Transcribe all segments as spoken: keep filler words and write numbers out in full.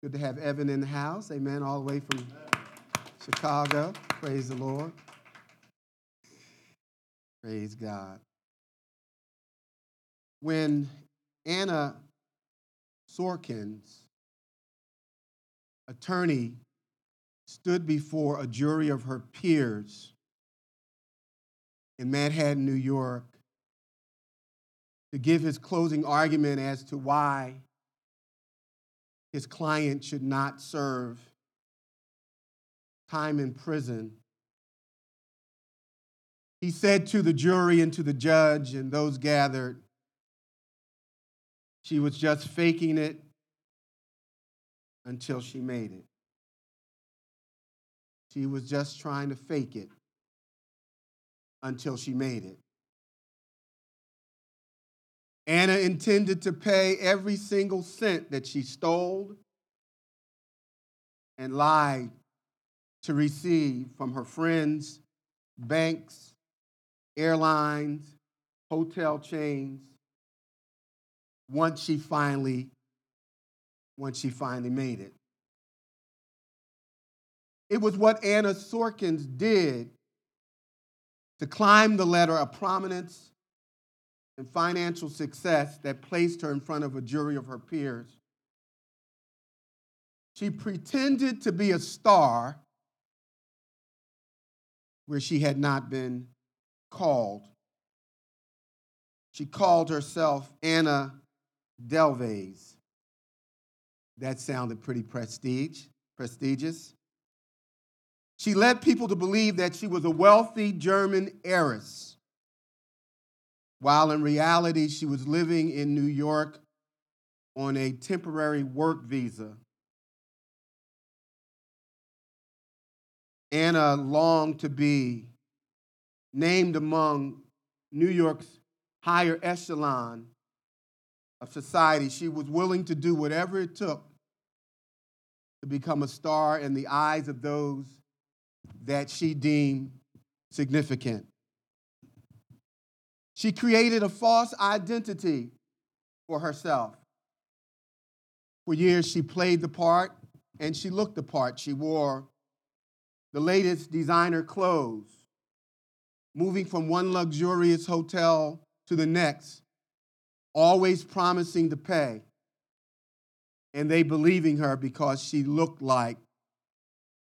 Good to have Evan in the house, amen, all the way from Chicago. Praise the Lord. Praise God. When Anna Sorokin's attorney stood before a jury of her peers in Manhattan, New York, to give his closing argument as to why his client should not serve time in prison, he said to the jury and to the judge and those gathered, she was just faking it until she made it. She was just trying to fake it until she made it. Anna intended to pay every single cent that she stole and lied to receive from her friends, banks, airlines, hotel chains, once she finally, once she finally made it. It was what Anna Sorokin did to climb the ladder of prominence and financial success that placed her in front of a jury of her peers. She pretended to be a star where she had not been called. She called herself Anna Delvey's. That sounded pretty prestige, prestigious. She led people to believe that she was a wealthy German heiress, while in reality she was living in New York on a temporary work visa. Anna longed to be named among New York's higher echelon of society. She was willing to do whatever it took to become a star in the eyes of those that she deemed significant. She created a false identity for herself. For years, she played the part and she looked the part. She wore the latest designer clothes, moving from one luxurious hotel to the next, always promising to pay, and they believing her because she looked like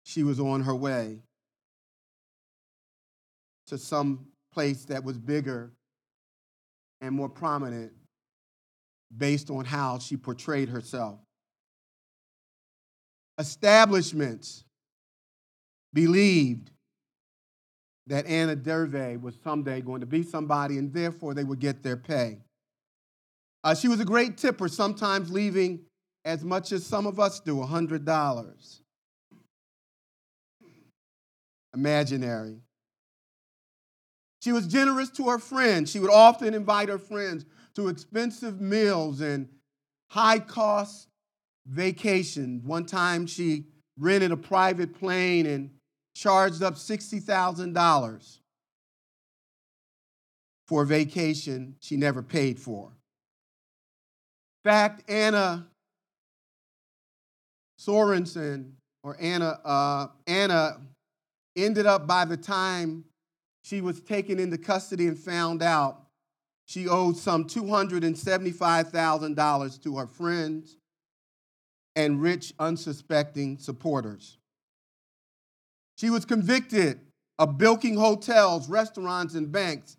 she was on her way to some place that was bigger and more prominent based on how she portrayed herself. Establishments believed that Anna Delvey was someday going to be somebody, and therefore they would get their pay. Uh, she was a great tipper, sometimes leaving as much as some of us do, one hundred dollars. Imaginary. She was generous to her friends. She would often invite her friends to expensive meals and high-cost vacations. One time she rented a private plane and charged up sixty thousand dollars for a vacation she never paid for. In fact, Anna Sorensen, or Anna, uh, Anna ended up, by the time she was taken into custody and found out, she owed some two hundred seventy-five thousand dollars to her friends and rich, unsuspecting supporters. She was convicted of bilking hotels, restaurants, and banks,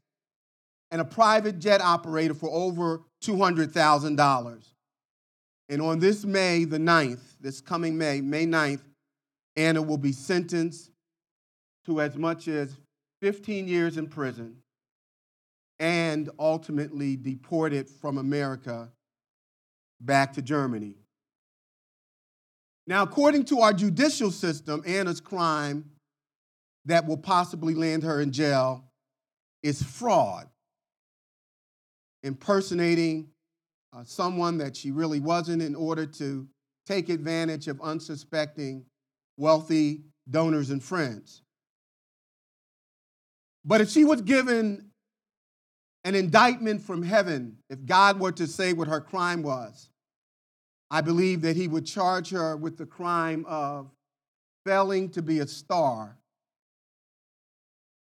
and a private jet operator for over two hundred thousand dollars. And on this May the ninth, this coming May, May ninth, Anna will be sentenced to as much as fifteen years in prison and ultimately deported from America back to Germany. Now, according to our judicial system, Anna's crime that will possibly land her in jail is fraud, impersonating uh, someone that she really wasn't in order to take advantage of unsuspecting wealthy donors and friends. But if she was given an indictment from heaven, if God were to say what her crime was, I believe that he would charge her with the crime of failing to be a star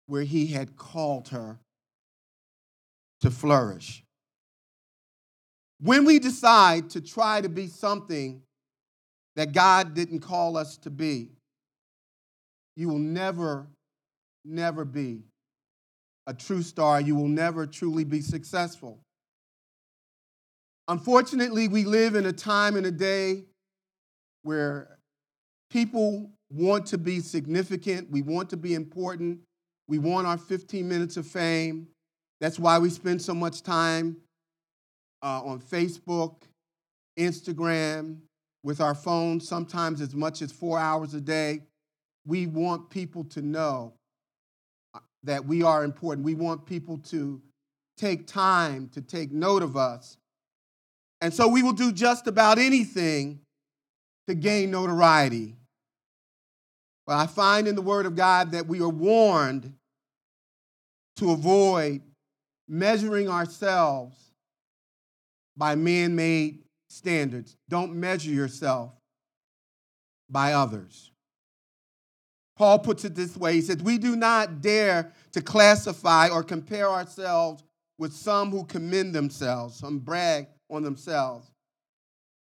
where he had called her to flourish. When we decide to try to be something that God didn't call us to be, you will never, never be a true star. You will never truly be successful. Unfortunately, we live in a time and a day where people want to be significant. We want to be important. We want our fifteen minutes of fame. That's why we spend so much time uh, on Facebook, Instagram, with our phones, sometimes as much as four hours a day. We want people to know that we are important. We want people to take time to take note of us. And so we will do just about anything to gain notoriety. But I find in the Word of God that we are warned to avoid measuring ourselves by man-made standards. Don't measure yourself by others. Paul puts it this way. He says, we do not dare to classify or compare ourselves with some who commend themselves, some brag on themselves.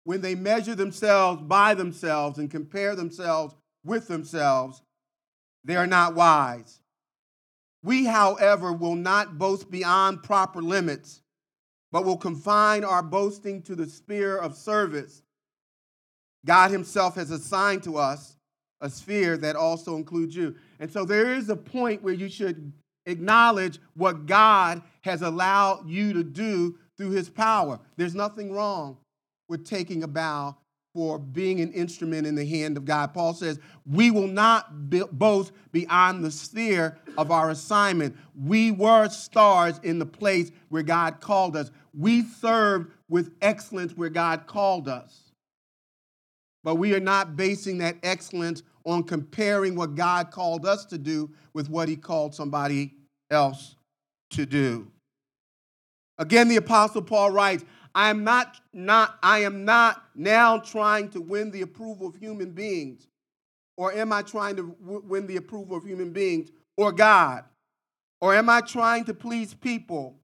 When they measure themselves by themselves and compare themselves with themselves, they are not wise. We, however, will not boast beyond proper limits, but will confine our boasting to the sphere of service God himself has assigned to us, a sphere that also includes you. And so there is a point where you should acknowledge what God has allowed you to do through his power. There's nothing wrong with taking a bow for being an instrument in the hand of God. Paul says, we will not boast beyond the sphere of our assignment. We were stars in the place where God called us. We served with excellence where God called us. But we are not basing that excellence on comparing what God called us to do with what he called somebody else to do. Again, the Apostle Paul writes, I am not, not, I am not now trying to win the approval of human beings, or am I trying to w- win the approval of human beings or God? Or am I trying to please people?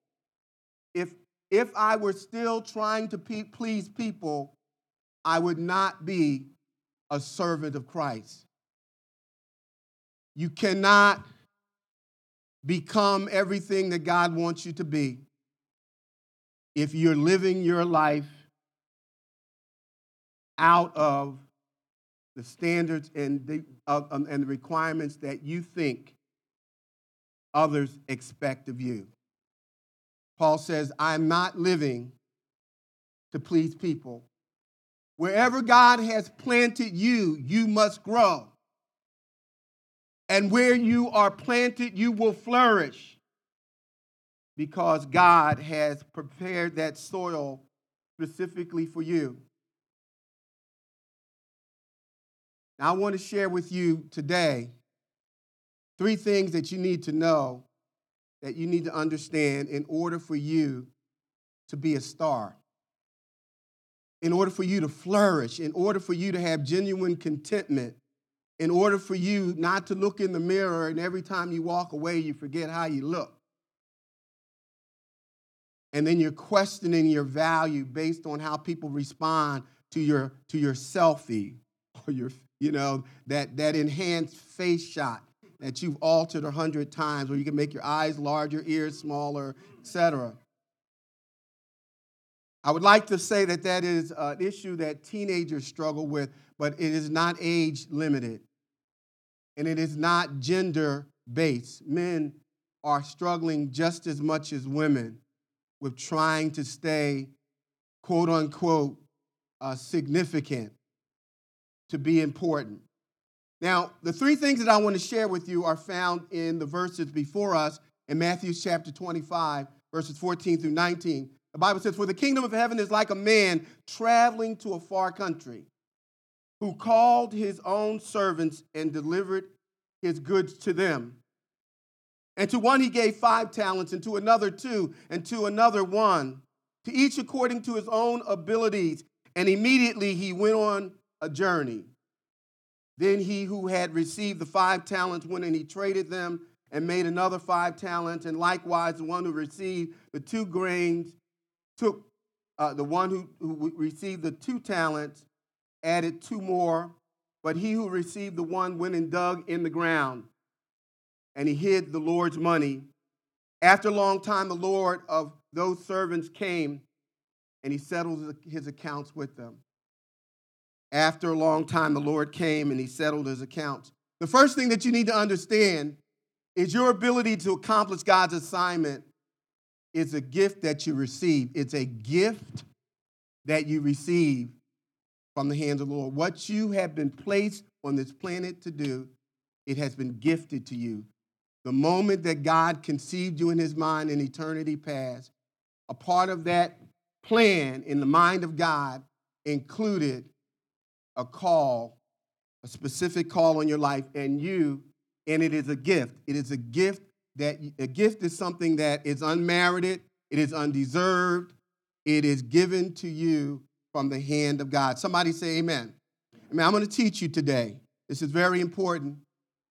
If, if I were still trying to pe- please people, I would not be a servant of Christ. You cannot become everything that God wants you to be if you're living your life out of the standards and the, uh, um, and the requirements that you think others expect of you. Paul says, I'm not living to please people. Wherever God has planted you, you must grow. And where you are planted, you will flourish, because God has prepared that soil specifically for you. Now, I want to share with you today three things that you need to know, that you need to understand in order for you to be a star. In order for you to flourish, in order for you to have genuine contentment, in order for you not to look in the mirror and every time you walk away, you forget how you look. And then you're questioning your value based on how people respond to your, to your selfie or your, you know, that, that enhanced face shot that you've altered a hundred times where you can make your eyes larger, ears smaller, et cetera. I would like to say that that is an issue that teenagers struggle with, but it is not age limited, and it is not gender based. Men are struggling just as much as women with trying to stay, quote unquote, uh, significant, to be important. Now, the three things that I want to share with you are found in the verses before us in Matthew chapter twenty-five, verses fourteen through nineteen. The Bible says, for the kingdom of heaven is like a man traveling to a far country, who called his own servants and delivered his goods to them. And to one he gave five talents, and to another two, and to another one, to each according to his own abilities. And immediately he went on a journey. Then he who had received the five talents went and he traded them and made another five talents. And likewise, the one who received the two grains took, uh, the one who, who received the two talents added two more. But he who received the one went and dug in the ground, and he hid the Lord's money. After a long time, the Lord of those servants came, and he settled his accounts with them. After a long time, the Lord came, and he settled his accounts. The first thing that you need to understand is your ability to accomplish God's assignment is a gift that you receive. It's a gift that you receive from the hands of the Lord. What you have been placed on this planet to do, it has been gifted to you. The moment that God conceived you in his mind in eternity past, a part of that plan in the mind of God included a call, a specific call on your life, and you, and it is a gift. It is a gift that, a gift is something that is unmerited, it is undeserved, it is given to you from the hand of God. Somebody say amen. Amen. I'm going to teach you today. This is very important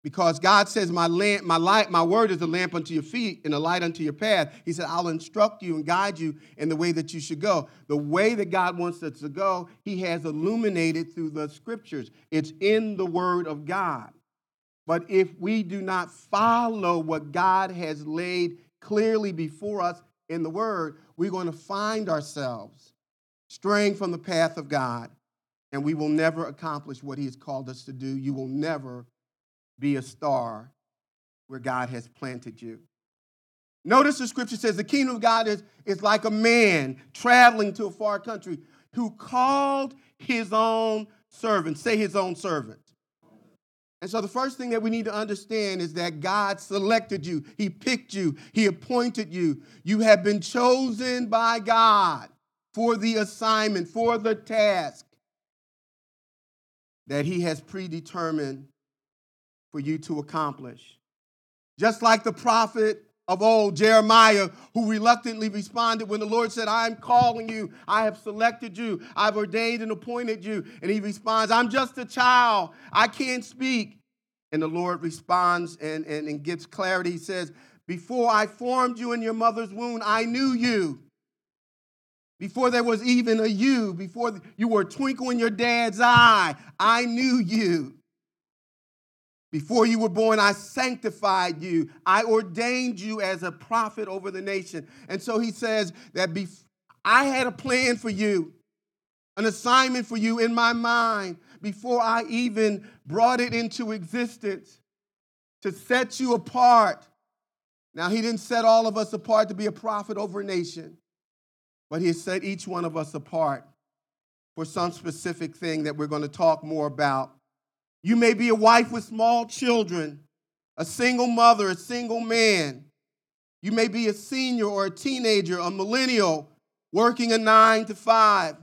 because God says, my lamp, my light, my word is a lamp unto your feet and a light unto your path. He said, I'll instruct you and guide you in the way that you should go. The way that God wants us to go, he has illuminated through the scriptures. It's in the word of God. But if we do not follow what God has laid clearly before us in the word, we're going to find ourselves straying from the path of God, and we will never accomplish what he has called us to do. You will never be a star where God has planted you. Notice the scripture says the kingdom of God is, is like a man traveling to a far country who called his own servant. Say his own servant. And so the first thing that we need to understand is that God selected you. He picked you. He appointed you. You have been chosen by God for the assignment, for the task that he has predetermined for you to accomplish. Just like the prophet of old, Jeremiah, who reluctantly responded when the Lord said, I'm calling you, I have selected you, I've ordained and appointed you. And he responds, I'm just a child, I can't speak. And the Lord responds and, and, and gives clarity. He says, before I formed you in your mother's womb, I knew you. Before there was even a you, before you were a twinkle in your dad's eye, I knew you. Before you were born, I sanctified you. I ordained you as a prophet over the nation. And so he says that be- I had a plan for you, an assignment for you in my mind before I even brought it into existence to set you apart. Now, he didn't set all of us apart to be a prophet over a nation. But he has set each one of us apart for some specific thing that we're going to talk more about. You may be a wife with small children, a single mother, a single man. You may be a senior or a teenager, a millennial, working a nine to five.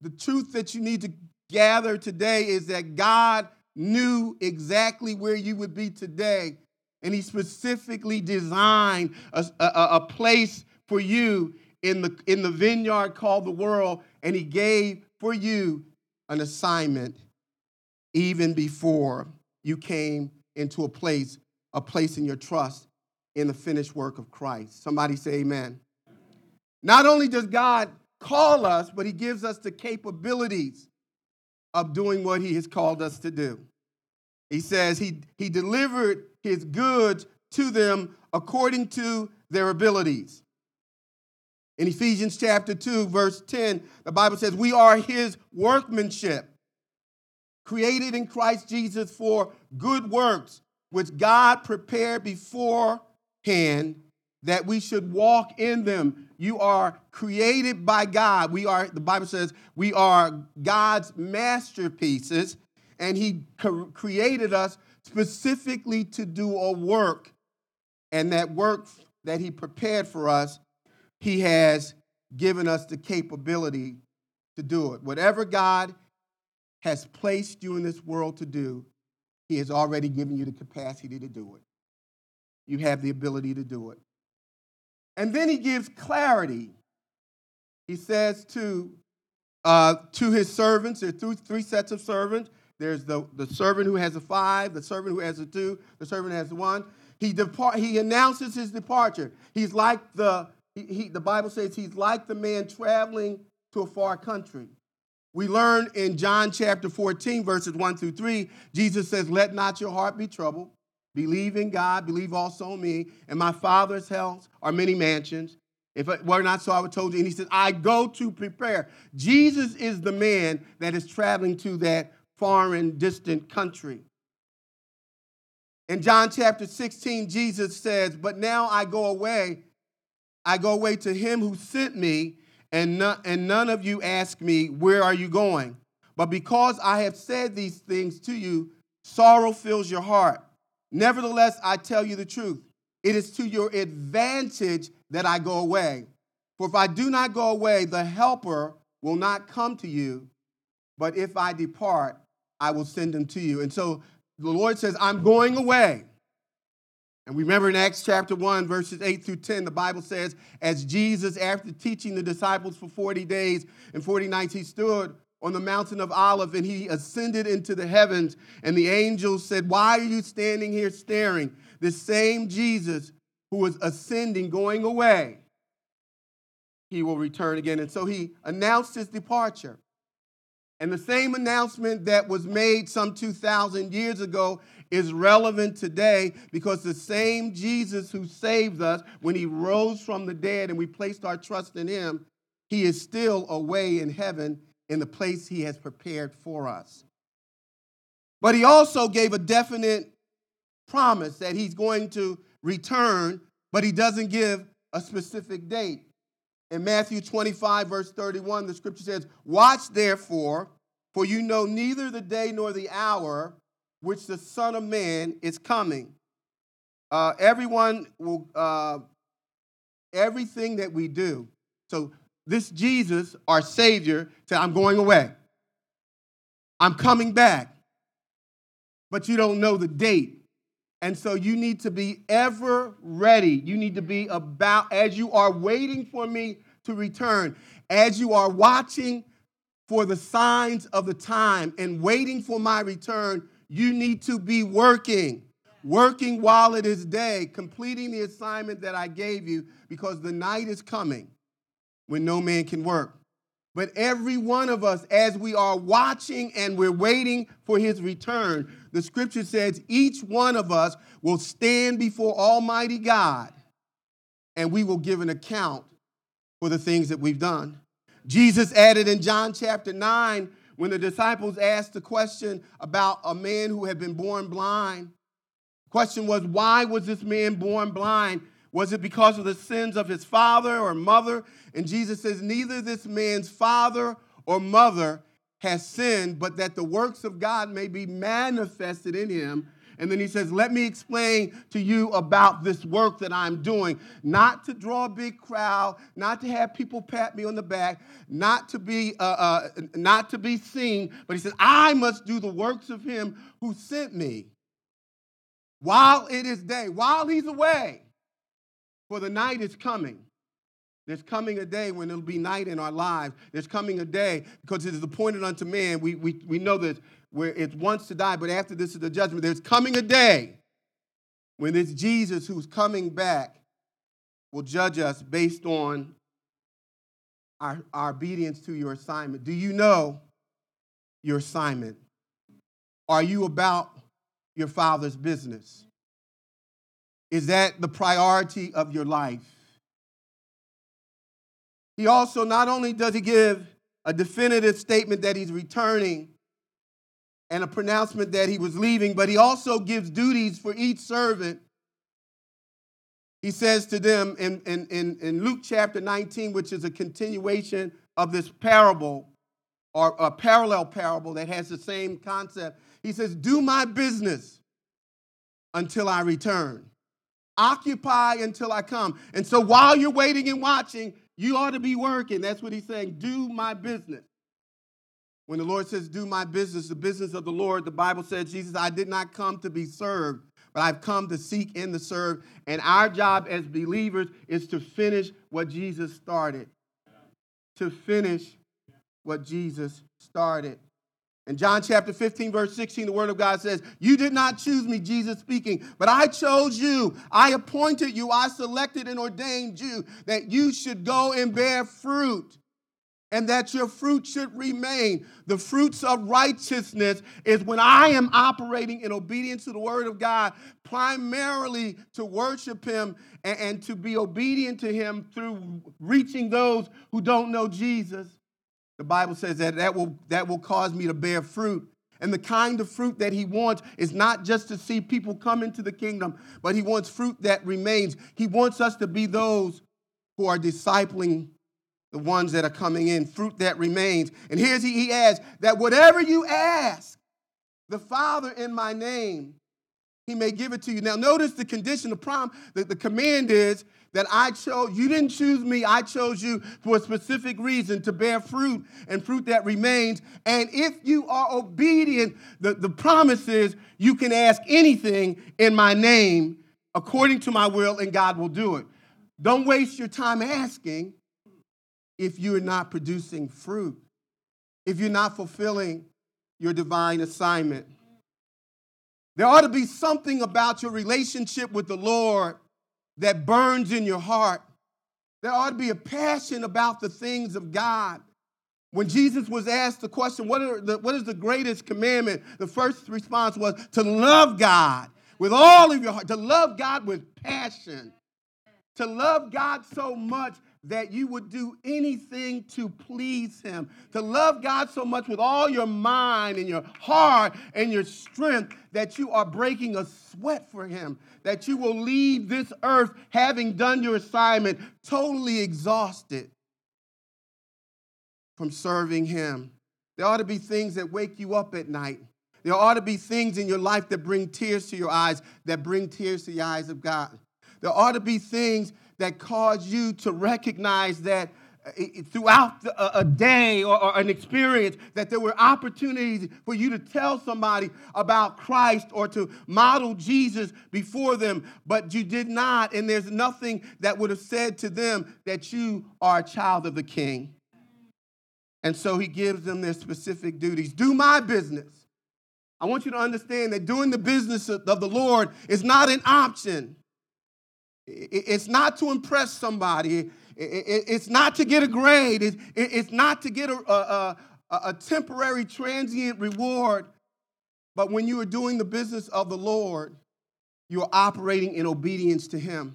The truth that you need to gather today is that God knew exactly where you would be today, and he specifically designed a, a, a place for you in the in the vineyard called the world, and he gave for you an assignment even before you came into a place, a place in your trust in the finished work of Christ. Somebody say amen. Amen. Not only does God call us, but he gives us the capabilities of doing what he has called us to do. He says he, he delivered his goods to them according to their abilities. In Ephesians chapter two, verse ten, the Bible says, we are his workmanship, created in Christ Jesus for good works, which God prepared beforehand that we should walk in them. You are created by God. We are, the Bible says, we are God's masterpieces, and he created us specifically to do a work, and that work that he prepared for us, he has given us the capability to do it. Whatever God has placed you in this world to do, he has already given you the capacity to do it. You have the ability to do it. And then he gives clarity. He says to uh, to his servants. There are three sets of servants. There's the, the servant who has a five, the servant who has a two, the servant who has a one. He depart. He announces his departure. He's like the, he, he, the Bible says he's like the man traveling to a far country. We learn in John chapter fourteen, verses one through three, Jesus says, "Let not your heart be troubled. Believe in God, believe also in me. In my Father's house are many mansions. If it were not so, I would have told you." And he says, "I go to prepare." Jesus is the man that is traveling to that foreign, distant country. In John chapter sixteen, Jesus says, "But now I go away. I go away to him who sent me, and none, and none of you ask me, 'Where are you going?' But because I have said these things to you, sorrow fills your heart. Nevertheless, I tell you the truth. It is to your advantage that I go away. For if I do not go away, the Helper will not come to you. But if I depart, I will send him to you." And so the Lord says, "I'm going away." And remember in Acts chapter one, verses eight through ten, the Bible says, as Jesus, after teaching the disciples for forty days and forty nights, he stood on the mountain of Olives and he ascended into the heavens. And the angels said, "Why are you standing here staring? This same Jesus who was ascending, going away, he will return again." And so he announced his departure. And the same announcement that was made some two thousand years ago is relevant today, because the same Jesus who saved us when he rose from the dead and we placed our trust in him, he is still away in heaven in the place he has prepared for us. But he also gave a definite promise that he's going to return, but he doesn't give a specific date. In Matthew twenty-five, verse thirty-one, the scripture says, "Watch therefore, for you know neither the day nor the hour which the Son of Man is coming." Uh, everyone will, uh, everything that we do. So this Jesus, our Savior, said, "I'm going away. I'm coming back." But you don't know the date. And so you need to be ever ready. You need to be about, as you are waiting for me to return, as you are watching for the signs of the time and waiting for my return, you need to be working, working while it is day, completing the assignment that I gave you, because the night is coming when no man can work. But every one of us, as we are watching and we're waiting for his return, the scripture says each one of us will stand before Almighty God and we will give an account for the things that we've done. Jesus added in John chapter nine, when the disciples asked the question about a man who had been born blind, the question was, why was this man born blind? Was it because of the sins of his father or mother? And Jesus says, "Neither this man's father or mother has sinned, but that the works of God may be manifested in him." And then he says, "Let me explain to you about this work that I'm doing, not to draw a big crowd, not to have people pat me on the back, not to be uh, uh, not to be seen." But he says, "I must do the works of him who sent me while it is day," while he's away. For the night is coming. There's coming a day when there'll be night in our lives. There's coming a day, because it is appointed unto man. We, we, we know this, where it's once to die, but after this is the judgment. There's coming a day when this Jesus who's coming back will judge us based on our, our obedience to your assignment. Do you know your assignment? Are you about your Father's business? Is that the priority of your life? He also, not only does he give a definitive statement that he's returning and a pronouncement that he was leaving, but he also gives duties for each servant. He says to them in, in, in, in Luke chapter nineteen, which is a continuation of this parable or a parallel parable that has the same concept. He says, "Do my business until I return. Occupy until I come." And so while you're waiting and watching, you ought to be working. That's what he's saying. Do my business. When the Lord says, "Do my business," the business of the Lord, the Bible says, Jesus, "I did not come to be served, but I've come to seek and to serve." And our job as believers is to finish what Jesus started, to finish what Jesus started. In John chapter fifteen, verse sixteen, the word of God says, "You did not choose me," Jesus speaking, "but I chose you. I appointed you. I selected and ordained you that you should go and bear fruit and that your fruit should remain." The fruits of righteousness is when I am operating in obedience to the word of God, primarily to worship him and, and to be obedient to him through reaching those who don't know Jesus. The Bible says that that will, that will cause me to bear fruit. And the kind of fruit that he wants is not just to see people come into the kingdom, but he wants fruit that remains. He wants us to be those who are discipling the ones that are coming in, fruit that remains. And here's he, he adds that whatever you ask the Father in my name, he may give it to you. Now notice the condition, the prom, the, the command is, that I chose, you didn't choose me, I chose you for a specific reason, to bear fruit and fruit that remains. And if you are obedient, the, the promise is you can ask anything in my name according to my will and God will do it. Don't waste your time asking if you're not producing fruit, if you're not fulfilling your divine assignment. There ought to be something about your relationship with the Lord that burns in your heart. There ought to be a passion about the things of God. When Jesus was asked the question, what, are the, what is the greatest commandment? The first response was to love God with all of your heart, to love God with passion, to love God so much that you would do anything to please him, to love God so much with all your mind and your heart and your strength that you are breaking a sweat for him, that you will leave this earth having done your assignment, totally exhausted from serving him. There ought to be things that wake you up at night. There ought to be things in your life that bring tears to your eyes, that bring tears to the eyes of God. There ought to be things that cause you to recognize that throughout a day or an experience that there were opportunities for you to tell somebody about Christ or to model Jesus before them, but you did not, and there's nothing that would have said to them that you are a child of the King. And so he gives them their specific duties. Do my business. I want you to understand that doing the business of the Lord is not an option. It's not to impress somebody. It's not to get a grade. It's not to get a, a, a temporary transient reward. But when you are doing the business of the Lord, you are operating in obedience to him.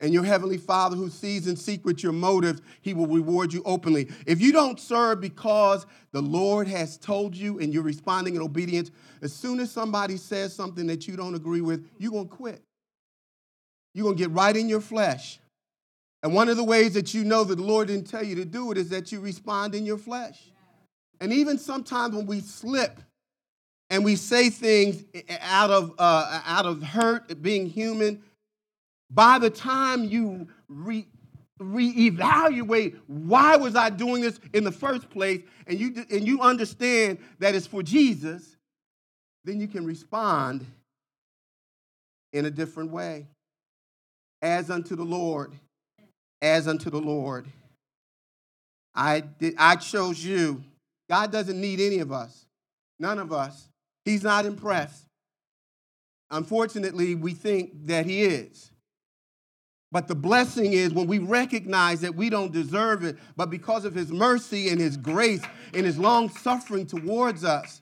And your heavenly Father who sees in secret your motives, he will reward you openly. If you don't serve because the Lord has told you and you're responding in obedience, as soon as somebody says something that you don't agree with, you're going to quit. You're going to get right in your flesh. And one of the ways that you know that the Lord didn't tell you to do it is that you respond in your flesh. And even sometimes when we slip and we say things out of uh, out of hurt, being human, by the time you re- reevaluate, why was I doing this in the first place? And you and you understand that it's for Jesus, then you can respond in a different way. As unto the Lord, as unto the Lord. I did, I chose you. God doesn't need any of us, none of us. He's not impressed. Unfortunately, we think that he is. But the blessing is when we recognize that we don't deserve it, but because of his mercy and his grace and his long suffering towards us,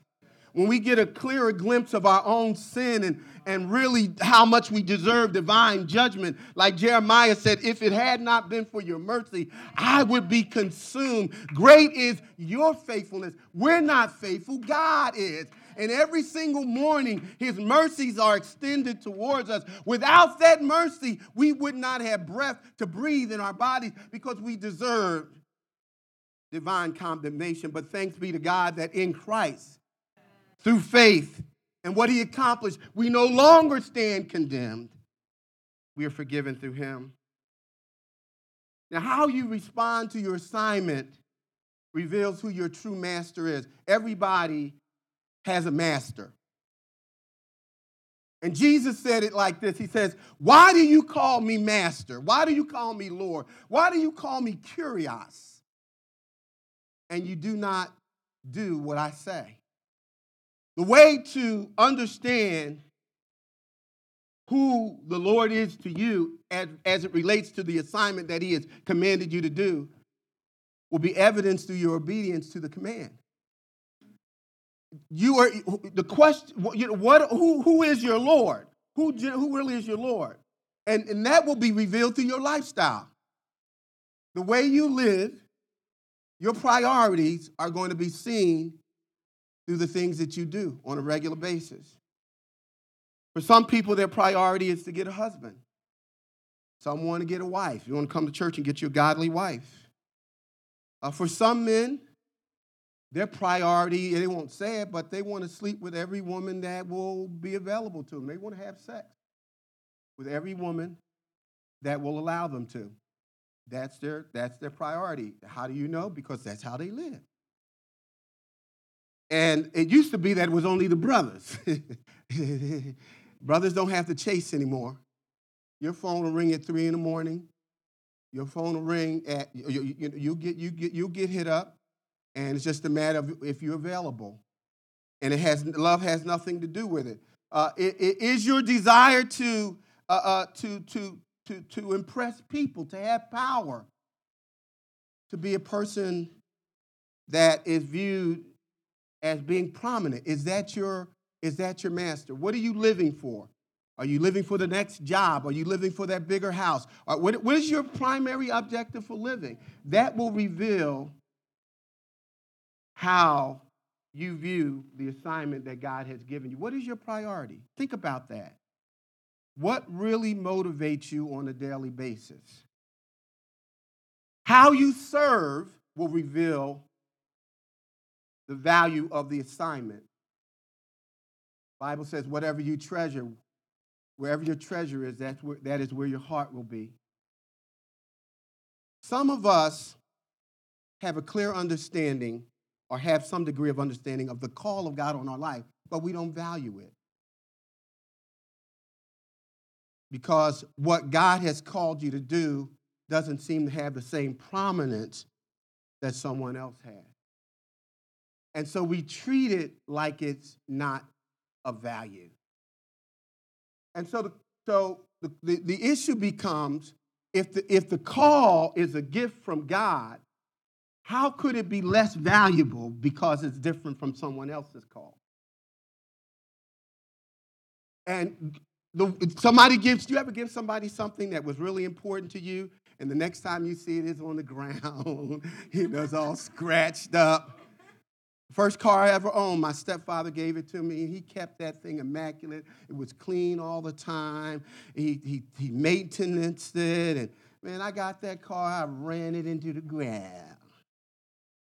when we get a clearer glimpse of our own sin and, and really how much we deserve divine judgment, like Jeremiah said, if it had not been for your mercy, I would be consumed. Great is your faithfulness. We're not faithful. God is. And every single morning, his mercies are extended towards us. Without that mercy, we would not have breath to breathe in our bodies because we deserved divine condemnation. But thanks be to God that in Christ, through faith and what he accomplished, we no longer stand condemned. We are forgiven through him. Now, how you respond to your assignment reveals who your true master is. Everybody has a master. And Jesus said it like this. He says, why do you call me master? Why do you call me Lord? Why do you call me Kyrios? and you do not do what I say. The way to understand who the Lord is to you as, as it relates to the assignment that he has commanded you to do will be evidenced through your obedience to the command. You are the question, what, who, who is your Lord? Who, who really is your Lord? And, and that will be revealed through your lifestyle. The way you live, your priorities are going to be seen through the things that you do on a regular basis. For some people, their priority is to get a husband. Some want to get a wife. You want to come to church and get your godly wife. Uh, for some men, their priority, and they won't say it, but they want to sleep with every woman that will be available to them. They want to have sex with every woman that will allow them to. That's their, that's their priority. How do you know? Because that's how they live. And it used to be that it was only the brothers. Brothers don't have to chase anymore. Your phone will ring at three in the morning. Your phone will ring at, you, you, you'll, get, you get, you'll get hit up, and it's just a matter of if you're available. And it has love has nothing to do with it. Uh, it, it is your desire to, uh, uh, to, to, to, to impress people, to have power, to be a person that is viewed as being prominent. Is that your Is that your master? What are you living for? Are you living for the next job? Are you living for that bigger house? What, what is your primary objective for living? That will reveal how you view the assignment that God has given you. What is your priority? Think about that. What really motivates you on a daily basis? How you serve will reveal the value of the assignment. The Bible says, whatever you treasure, wherever your treasure is, that's where, that is where your heart will be. Some of us have a clear understanding or have some degree of understanding of the call of God on our life, but we don't value it. Because what God has called you to do doesn't seem to have the same prominence that someone else has. And so we treat it like it's not of value. And so the, so the, the, the issue becomes, if the, if the call is a gift from God, how could it be less valuable because it's different from someone else's call? And the, somebody gives, do you ever give somebody something that was really important to you, and the next time you see it, it's on the ground, you know, it's all scratched up? First car I ever owned, my stepfather gave it to me, and he kept that thing immaculate. It was clean all the time. He he he maintained it, and man, I got that car, I ran it into the ground.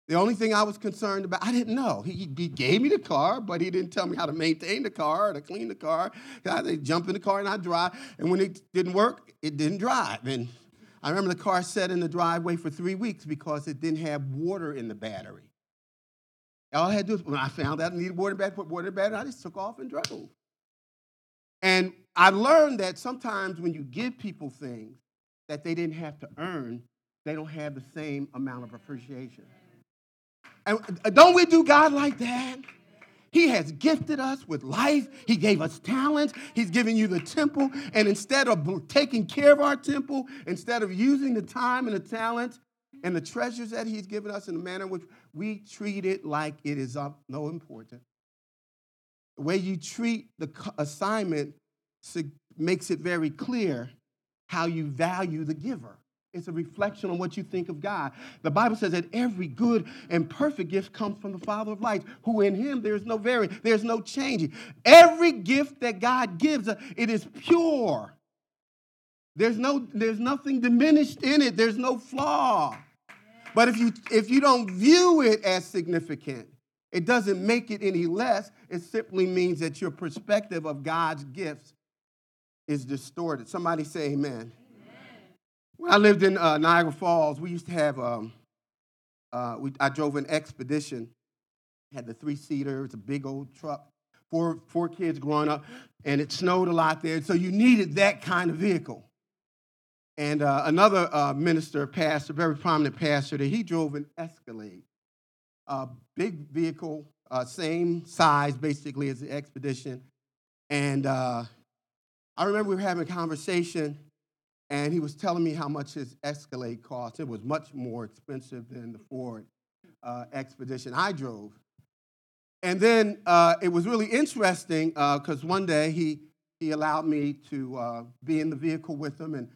The only thing I was concerned about, I didn't know. He, he gave me the car, but he didn't tell me how to maintain the car or to clean the car. I would jump in the car and I'd drive, and when it didn't work, it didn't drive. And I remember the car sat in the driveway for three weeks because it didn't have water in the battery. All I had to do was, when I found out I needed water in the battery, put water in the battery, I just took off and drove. And I learned that sometimes when you give people things that they didn't have to earn, they don't have the same amount of appreciation. And don't we do God like that? He has gifted us with life. He gave us talents. He's given you the temple. And instead of taking care of our temple, instead of using the time and the talents, and the treasures that he's given us in the manner in which we treat it like it is of no importance. The way you treat the assignment makes it very clear how you value the giver. It's a reflection on what you think of God. The Bible says that every good and perfect gift comes from the Father of lights, who in him there is no varying, there is no changing. Every gift that God gives, it is pure. There's no, there's nothing diminished in it. There's no flaw. But if you if you don't view it as significant, it doesn't make it any less. It simply means that your perspective of God's gifts is distorted. Somebody say amen. Amen. When I lived in uh, Niagara Falls, we used to have, um, uh, we, I drove an Expedition. Had the three-seater. It's a big old truck. Four, four kids growing up. And it snowed a lot there. So you needed that kind of vehicle. And uh, another uh, minister, pastor, very prominent pastor, that he drove an Escalade. a big vehicle, uh, same size basically as the Expedition. And uh, I remember we were having a conversation, and he was telling me how much his Escalade cost. It was much more expensive than the Ford uh, Expedition I drove. And then uh, it was really interesting because uh, one day he he allowed me to uh, be in the vehicle with him, and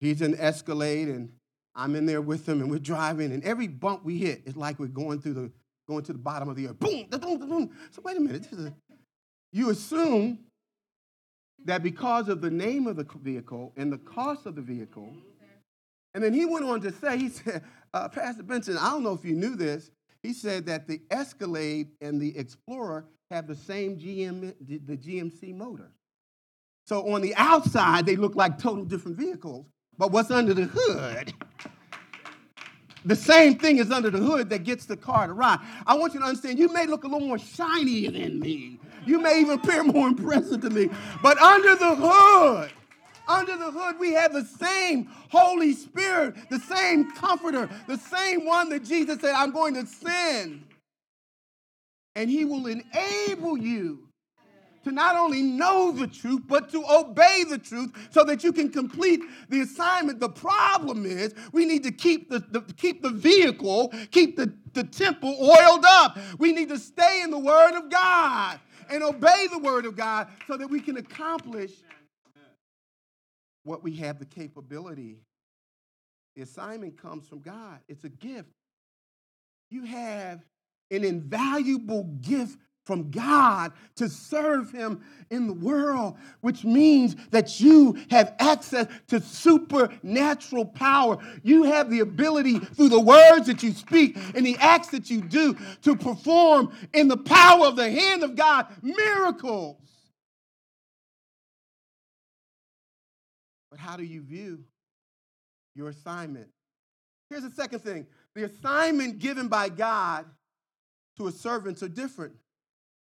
he's in Escalade, and I'm in there with him, and we're driving, and every bump we hit, it's like we're going through the going to the bottom of the earth. Boom, da, boom, da, boom. So wait a minute. This is a, you assume that because of the name of the vehicle and the cost of the vehicle, and then he went on to say, he said, uh, Pastor Benson, I don't know if you knew this. He said that the Escalade and the Explorer have the same G M, the G M C motor. So on the outside, they look like total different vehicles, but what's under the hood? The same thing is under the hood that gets the car to ride. I want you to understand, you may look a little more shiny than me. You may even appear more impressive to me, but under the hood, Under the hood, we have the same Holy Spirit, the same Comforter, the same one that Jesus said, I'm going to send. And he will enable you to not only know the truth, but to obey the truth so that you can complete the assignment. The problem is we need to keep the, the keep the vehicle, keep the, the temple oiled up. We need to stay in the Word of God and obey the Word of God so that we can accomplish what we have the capability. The assignment comes from God. It's a gift. You have an invaluable gift from God to serve him in the world, which means that you have access to supernatural power. You have the ability through the words that you speak and the acts that you do to perform in the power of the hand of God miracles. But how do you view your assignment? Here's the second thing. The assignment given by God to his servants are different.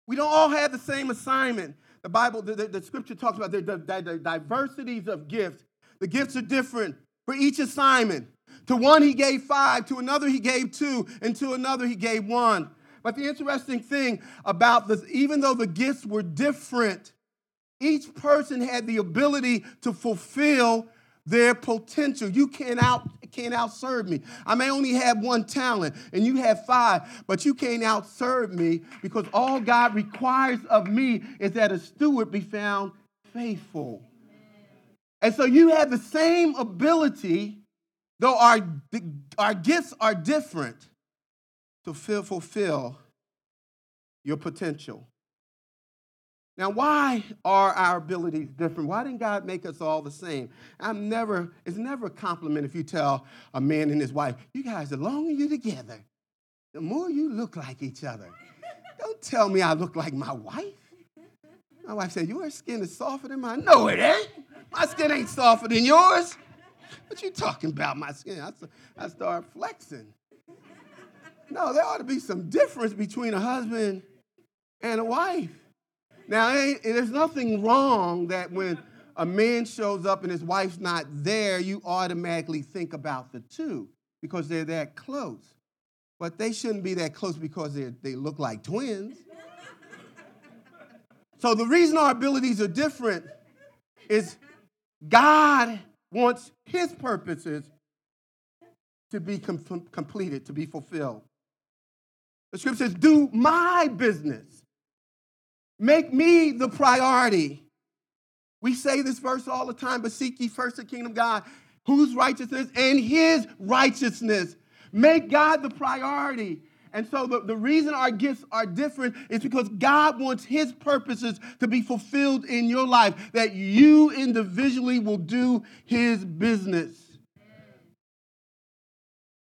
We don't all have the same assignment. The Bible, the, the, the scripture talks about the, the, the diversities of gifts. The gifts are different for each assignment. To one, he gave five. To another, he gave two. And to another, he gave one. But the interesting thing about this, even though the gifts were different, each person had the ability to fulfill their potential. You can't out can't outserve me. I may only have one talent and you have five, but you can't outserve me because all God requires of me is that a steward be found faithful. And so you have the same ability, though our, our gifts are different, to fulfill your potential. Now, why are our abilities different? Why didn't God make us all the same? I'm never, it's never a compliment if you tell a man and his wife, you guys, the longer you're together, the more you look like each other. Don't tell me I look like my wife. My wife said, your skin is softer than mine. No, it ain't. My skin ain't softer than yours. What you talking about, my skin? I, I start flexing. No, there ought to be some difference between a husband and a wife. Now, there's nothing wrong that when a man shows up and his wife's not there, you automatically think about the two because they're that close. But they shouldn't be that close because they they look like twins. So the reason our abilities are different is God wants his purposes to be com- completed, to be fulfilled. The scripture says, do my business. Make me the priority. We say this verse all the time, but seek ye first the kingdom of God, whose righteousness and his righteousness. Make God the priority. And so the, the reason our gifts are different is because God wants his purposes to be fulfilled in your life, that you individually will do his business.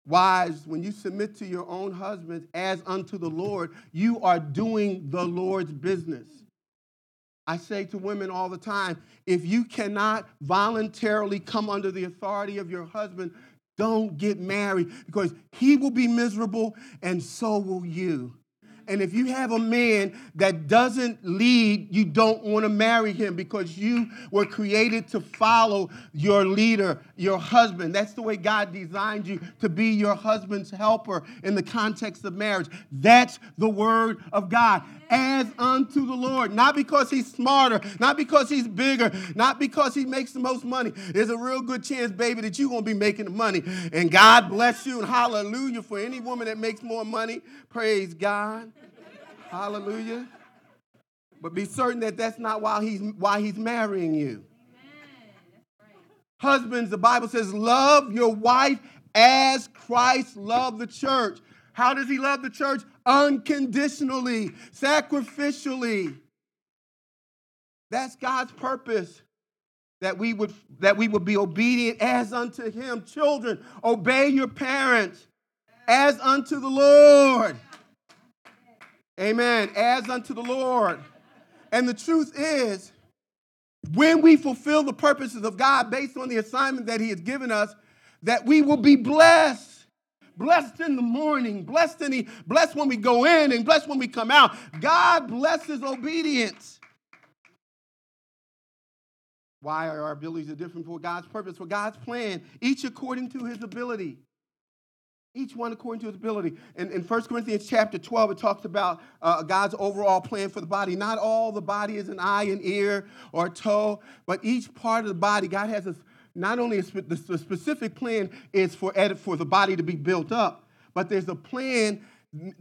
Wives, when you submit to your own husbands as unto the Lord, you are doing the Lord's business. I say to women all the time, if you cannot voluntarily come under the authority of your husband, don't get married because he will be miserable and so will you. And if you have a man that doesn't lead, you don't want to marry him because you were created to follow your leader, your husband. That's the way God designed you, to be your husband's helper in the context of marriage. That's the word of God. As unto the Lord, not because he's smarter, not because he's bigger, not because he makes the most money. There's a real good chance, baby, that you're going to be making the money. And God bless you, and hallelujah for any woman that makes more money. Praise God. Hallelujah. But be certain that that's not why he's, why he's marrying you. Husbands, the Bible says, love your wife as Christ loved the church. How does he love the church? Unconditionally, sacrificially. That's God's purpose, that we would that we would be obedient as unto him. Children, obey your parents as unto the Lord. Amen. As unto the Lord. And the truth is, when we fulfill the purposes of God based on the assignment that he has given us, that we will be blessed. Blessed in the morning, blessed in the, blessed when we go in, and blessed when we come out. God blesses obedience. Why are our abilities different? For God's purpose, for God's plan, each according to his ability. Each one according to his ability. In, in First Corinthians chapter twelve, it talks about uh, God's overall plan for the body. Not all the body is an eye, an ear, or a toe, but each part of the body, God has a Not only is the specific plan is for for the body to be built up, but there's a plan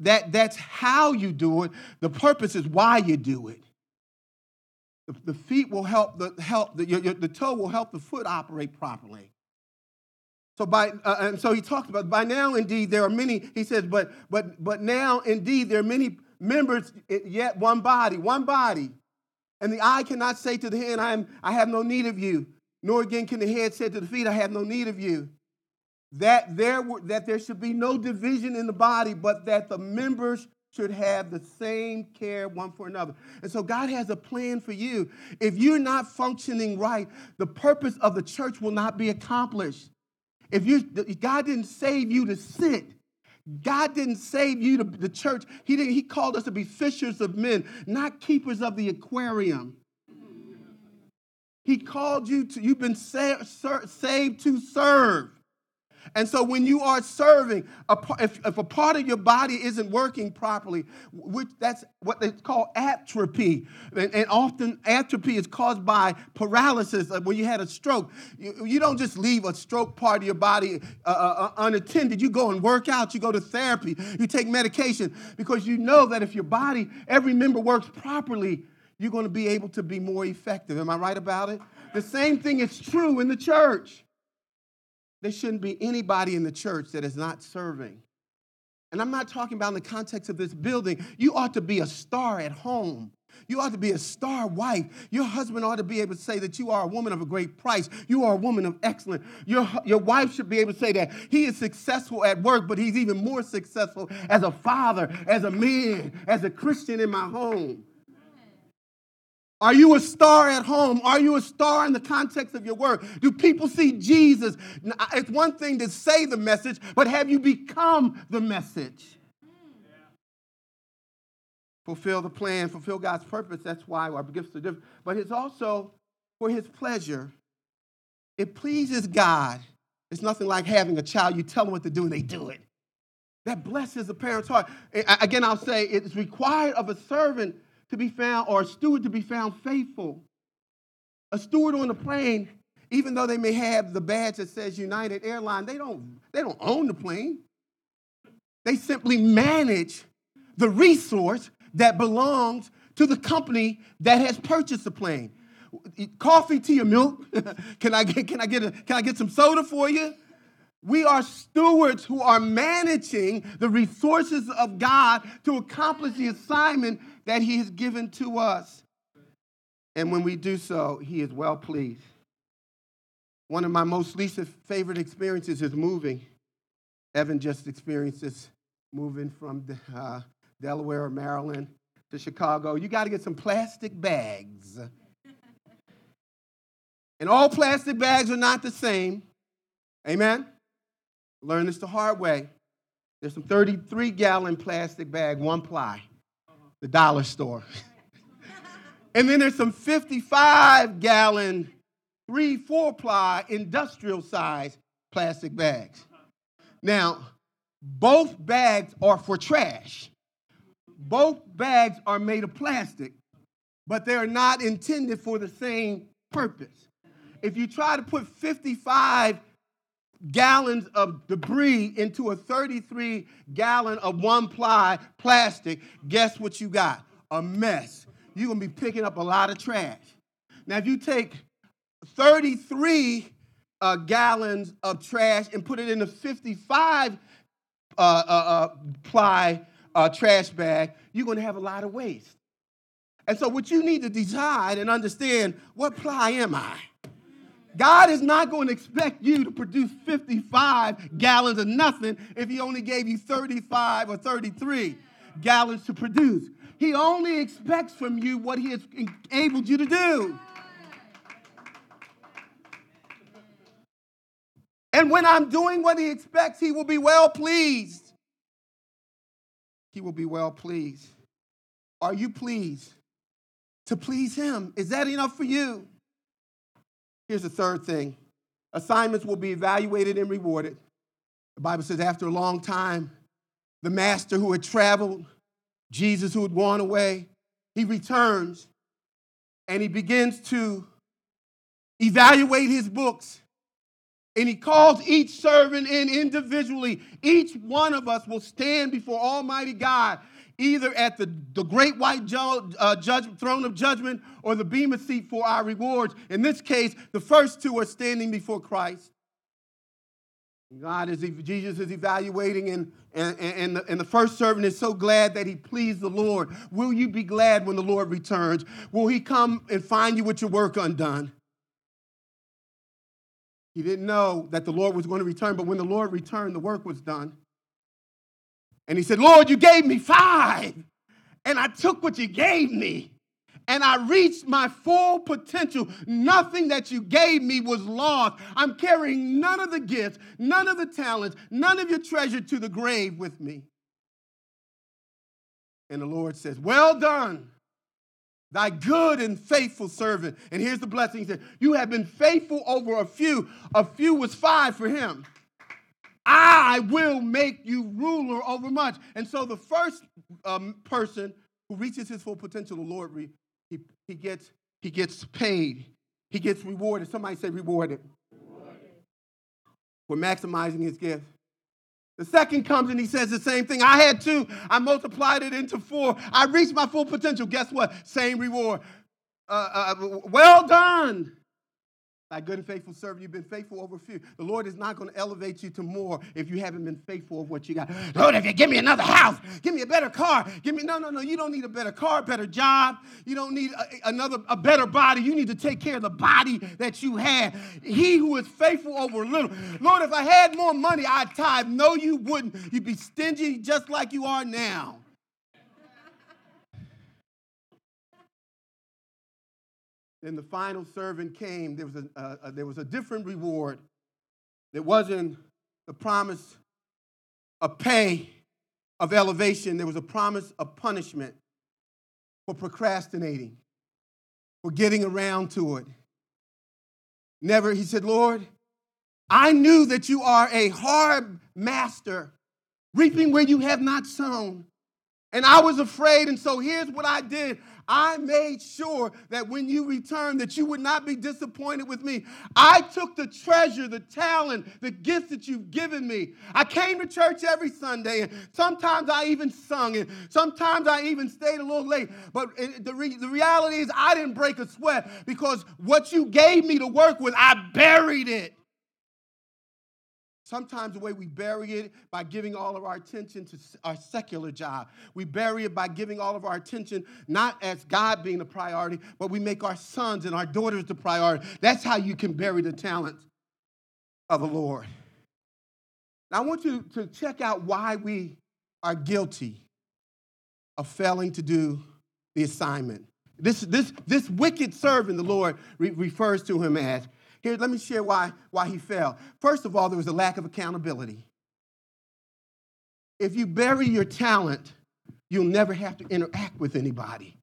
that that's how you do it. The purpose is why you do it. The, the feet will help the help the, your, your, the toe will help the foot operate properly. So by uh, and so he talked about by now indeed there are many. He says, but but but now indeed there are many members, yet one body, one body, and the eye cannot say to the hand, I am I have no need of you. Nor again can the head say to the feet, I have no need of you. That there were, that there should be no division in the body, but that the members should have the same care one for another. And so God has a plan for you. If you're not functioning right, the purpose of the church will not be accomplished. If you, God didn't save you to sit. God didn't save you to the church. He didn't, he called us to be fishers of men, not keepers of the aquarium. He called you to, you've been saved, saved to serve. And so when you are serving, if, if a part of your body isn't working properly, which that's what they call atrophy. And, and often atrophy is caused by paralysis. When you had a stroke, you, you don't just leave a stroke part of your body uh, uh, unattended. You go and work out. You go to therapy. You take medication because you know that if your body, every member works properly, you're going to be able to be more effective. Am I right about it? The same thing is true in the church. There shouldn't be anybody in the church that is not serving. And I'm not talking about in the context of this building. You ought to be a star at home. You ought to be a star wife. Your husband ought to be able to say that you are a woman of a great price. You are a woman of excellence. Your, your wife should be able to say that he is successful at work, but he's even more successful as a father, as a man, as a Christian in my home. Are you a star at home? Are you a star in the context of your work? Do people see Jesus? It's one thing to say the message, but have you become the message? Yeah. Fulfill the plan, fulfill God's purpose. That's why our gifts are different. But it's also for his pleasure. It pleases God. It's nothing like having a child. You tell them what to do and they do it. That blesses the parent's heart. Again, I'll say it's required of a servant to be found, or a steward to be found faithful. A steward on the plane, even though they may have the badge that says United Airlines, they don't, they don't own the plane. They simply manage the resource that belongs to the company that has purchased the plane. Coffee, tea, or milk? Can I get, can I get a, can I get some soda for you? We are stewards who are managing the resources of God to accomplish the assignment that he has given to us. And when we do so, he is well pleased. One of my most least favorite experiences is moving. Evan just experienced this, moving from uh, Delaware or Maryland to Chicago. You got to get some plastic bags. And all plastic bags are not the same. Amen? Learn this the hard way. There's some thirty-three gallon plastic bag, one ply. the dollar store. And then there's some fifty-five gallon, three, four-ply, industrial-size plastic bags. Now, both bags are for trash. Both bags are made of plastic, but they are not intended for the same purpose. If you try to put fifty-five gallons of debris into a thirty-three gallon of one-ply plastic, guess what you got? A mess. You're going to be picking up a lot of trash. Now, if you take thirty-three uh, gallons of trash and put it in a fifty-five uh, uh, ply uh, trash bag, you're going to have a lot of waste. And so what you need to decide and understand, what ply am I? God is not going to expect you to produce fifty-five gallons of nothing if he only gave you thirty-five or thirty-three gallons to produce. He only expects from you what he has enabled you to do. And when I'm doing what he expects, he will be well pleased. He will be well pleased. Are you pleased to please him? Is that enough for you? Here's the third thing. Assignments will be evaluated and rewarded. The Bible says after a long time, the master who had traveled, Jesus who had gone away, he returns and he begins to evaluate his books. And he calls each servant in individually. Each one of us will stand before Almighty God, either at the, the great white jo- uh, judge, throne of judgment or the bema seat for our rewards. In this case, the first two are standing before Christ. God is, Jesus is evaluating, and, and, and, the, and the first servant is so glad that he pleased the Lord. Will you be glad when the Lord returns? Will he come and find you with your work undone? He didn't know that the Lord was going to return, but when the Lord returned, the work was done. And he said, Lord, you gave me five, and I took what you gave me, and I reached my full potential. Nothing that you gave me was lost. I'm carrying none of the gifts, none of the talents, none of your treasure to the grave with me. And the Lord says, well done, thy good and faithful servant. And here's the blessing. He said, you have been faithful over a few. A few was five for him. I will make you ruler over much. And so the first um, person who reaches his full potential, the Lord, he, he, gets, he gets paid. He gets rewarded. Somebody say rewarded. Rewarded. For maximizing his gift. The second comes and he says the same thing. I had two. I multiplied it into four. I reached my full potential. Guess what? Same reward. Uh, uh, well done. Thy good and faithful servant, you've been faithful over few. The Lord is not going to elevate you to more if you haven't been faithful of what you got. Lord, if you give me another house, give me a better car, give me, no, no, no, you don't need a better car, better job. You don't need a, another, a better body. You need to take care of the body that you have. He who is faithful over a little. Lord, if I had more money, I'd tithe. No, you wouldn't. You'd be stingy just like you are now. Then the final servant came. There was a, uh, there was a different reward. There wasn't the promise of pay, of elevation. There was a promise of punishment for procrastinating, for getting around to it. Never, he said, Lord, I knew that you are a hard master, reaping where you have not sown. And I was afraid, and so here's what I did. I made sure that when you returned, that you would not be disappointed with me. I took the treasure, the talent, the gifts that you've given me. I came to church every Sunday, and sometimes I even sung, and sometimes I even stayed a little late. But it, the, re- the reality is I didn't break a sweat because what you gave me to work with, I buried it. Sometimes the way we bury it by giving all of our attention to our secular job. We bury it by giving all of our attention, not as God being the priority, but we make our sons and our daughters the priority. That's how you can bury the talent of the Lord. Now, I want you to check out why we are guilty of failing to do the assignment. This, this, this wicked servant, the Lord re- refers to him as. Here, let me share why, why he fell. First of all, there was a lack of accountability. If you bury your talent, You'll never have to interact with anybody.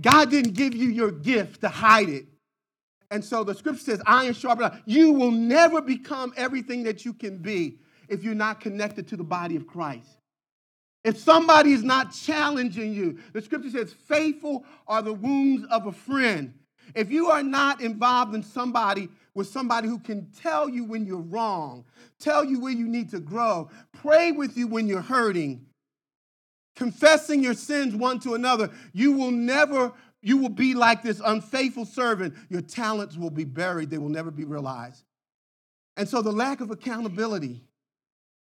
God didn't give you your gift to hide it. And so the scripture says, iron sharpens iron. You will never become everything that you can be if you're not connected to the body of Christ. If somebody is not challenging you, the scripture says, faithful are the wounds of a friend. If you are not involved in somebody with somebody who can tell you when you're wrong, tell you where you need to grow, pray with you when you're hurting, confessing your sins one to another, you will never, you will be like this unfaithful servant. Your talents will be buried. They will never be realized. And so the lack of accountability,